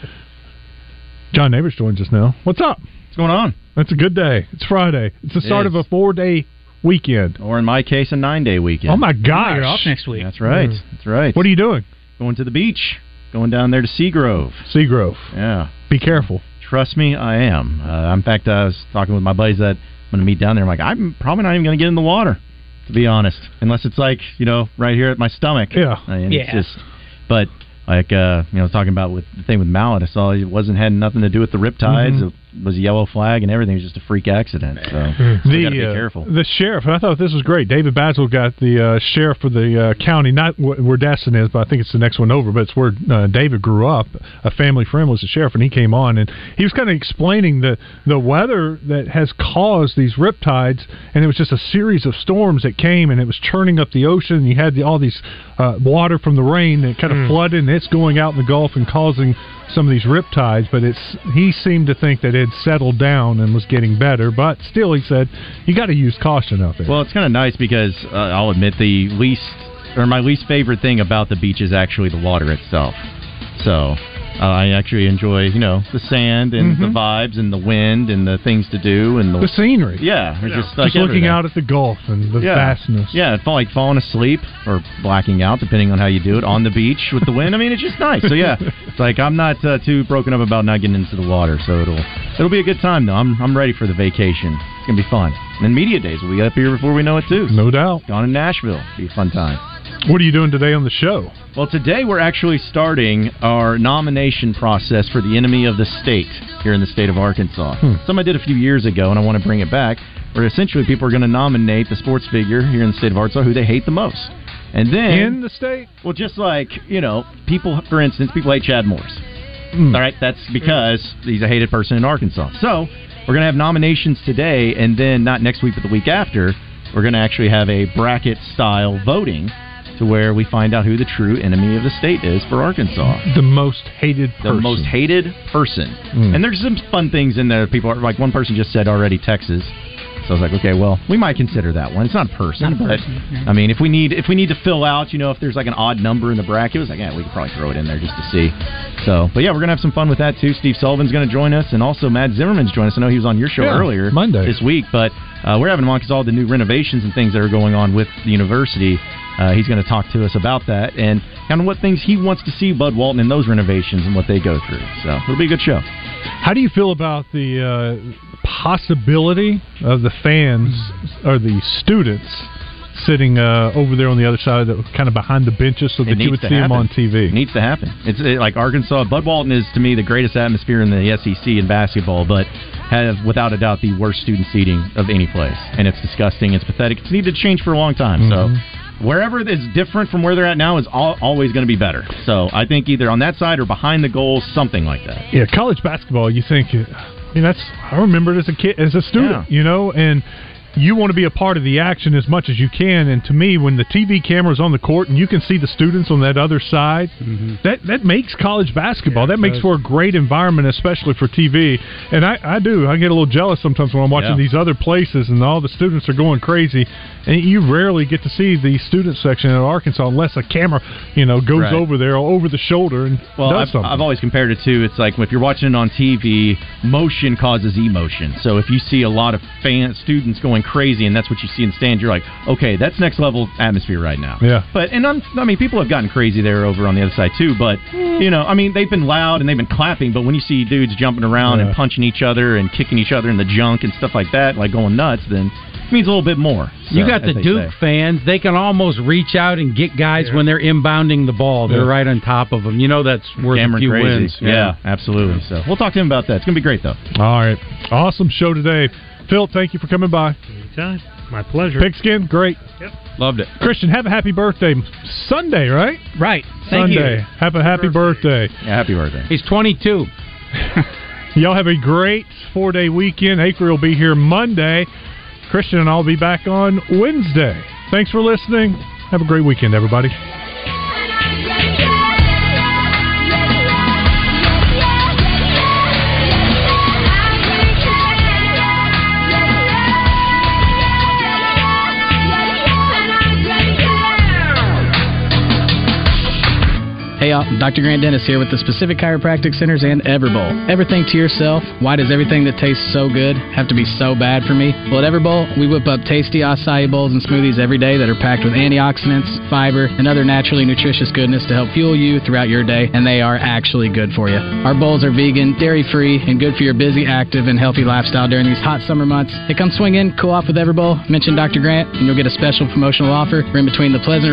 John Neighbors joins us now. What's up? What's going on? That's a good day. It's Friday. It's the start of a 4-day weekend, or in my case, a 9-day weekend. Oh my gosh! You're off next week. That's right. Mm. That's right. What are you doing? Going to the beach. Going down there to Seagrove. Seagrove. Yeah. Be careful. Trust me, I am. In fact, I was talking with my buddies that I'm going to meet down there. I'm like, I'm probably not even going to get in the water, to be honest. Unless it's like, you know, right here at my stomach. Yeah. It's just, but Like, talking about with the thing with Mallet, I saw it had nothing to do with the riptides. Mm-hmm. It was a yellow flag and everything. It was just a freak accident. So you got to be careful. The sheriff, and I thought this was great. David Basil got the sheriff for the county, not where Daston is, but I think it's the next one over, but it's where David grew up. A family friend was the sheriff, and he came on, and he was kind of explaining the weather that has caused these riptides, and it was just a series of storms that came, and it was churning up the ocean, and you had all these water from the rain that kind of flooded, and it's going out in the Gulf and causing some of these riptides, but he seemed to think that it had settled down and was getting better, but still, he said, you got to use caution out there. Well, it's kind of nice because, I'll admit, my least favorite thing about the beach is actually the water itself. So, I actually enjoy, the sand and the vibes and the wind and the things to do and the scenery. Yeah. Just looking out at the Gulf and the vastness. Yeah, like falling asleep or blacking out, depending on how you do it, on the beach with the wind. I mean, it's just nice. So, yeah, it's like I'm not too broken up about not getting into the water. So it'll be a good time, though. I'm ready for the vacation. It's going to be fun. And media days will be up here before we know it, too. No doubt. Gone in Nashville. It'll be a fun time. What are you doing today on the show? Well, today we're actually starting our nomination process for the Enemy of the State here in the state of Arkansas. Something I did a few years ago, and I want to bring it back, where essentially people are going to nominate the sports figure here in the state of Arkansas who they hate the most. And then... in the state? Well, just like, people, for instance, people hate Chad Morris. All right? That's because he's a hated person in Arkansas. So we're going to have nominations today, and then not next week but the week after, we're going to actually have a bracket-style voting to where we find out who the true enemy of the state is for Arkansas. The most hated person. The most hated person. And there's some fun things in there. People are, like one person just said already, Texas. So I was like, okay, well, we might consider that one. It's not a person. Not a person. I mean, if we need to fill out, if there's like an odd number in the bracket, it was like, yeah, we could probably throw it in there just to see. So, but yeah, we're going to have some fun with that too. Steve Sullivan's going to join us, and also Matt Zimmerman's joining us. I know he was on your show earlier Monday this week, but we're having him on because all the new renovations and things that are going on with the university. He's going to talk to us about that and kind of what things he wants to see Bud Walton in those renovations and what they go through. So it'll be a good show. How do you feel about the possibility of the fans or the students sitting over there on the other side, kind of behind the benches, so that you would see them on TV? It needs to happen. It's like Arkansas. Bud Walton is, to me, the greatest atmosphere in the SEC in basketball, but have, without a doubt, the worst student seating of any place. And it's disgusting. It's pathetic. It's needed to change for a long time. So... wherever is different from where they're at now is always going to be better. So I think either on that side or behind the goal, something like that. Yeah, college basketball, you think, I remember it as a kid, as a student, and you want to be a part of the action as much as you can. And to me, when the TV camera is on the court and you can see the students on that other side, that makes college basketball. Yeah, that makes for a great environment, especially for TV. And I get a little jealous sometimes when I'm watching these other places and all the students are going crazy. And you rarely get to see the student section in Arkansas unless a camera, goes over there or over the shoulder and does something. I've always compared it to, it's like if you're watching it on TV, motion causes emotion. So if you see a lot of students going crazy, and that's what you see in the stand, you're like, okay, that's next level atmosphere right now. Yeah. But people have gotten crazy there over on the other side too. But they've been loud and they've been clapping. But when you see dudes jumping around and punching each other and kicking each other in the junk and stuff like that, like going nuts, then it means a little bit more. So, you got the Duke fans; they can almost reach out and get guys when they're inbounding the ball. They're right on top of them. That's worth a few wins. Yeah, absolutely. So we'll talk to him about that. It's gonna be great, though. All right, awesome show today. Phil, thank you for coming by. Anytime. My pleasure. Pigskin, great. Yep. Loved it. Christian, have a happy birthday. Sunday, right? Right. Thank you. Sunday. Have a happy birthday. Yeah, happy birthday. He's 22. Y'all have a great 4-day weekend. Acre will be here Monday. Christian and I will be back on Wednesday. Thanks for listening. Have a great weekend, everybody. Hey y'all, Dr. Grant Dennis here with the Pacific Chiropractic Centers and Everbowl. Ever think to yourself, why does everything that tastes so good have to be so bad for me? Well, at Everbowl, we whip up tasty acai bowls and smoothies every day that are packed with antioxidants, fiber, and other naturally nutritious goodness to help fuel you throughout your day, and they are actually good for you. Our bowls are vegan, dairy-free, and good for your busy, active, and healthy lifestyle during these hot summer months. Hey, come swing in, cool off with Everbowl, mention Dr. Grant, and you'll get a special promotional offer for in between the Pleasant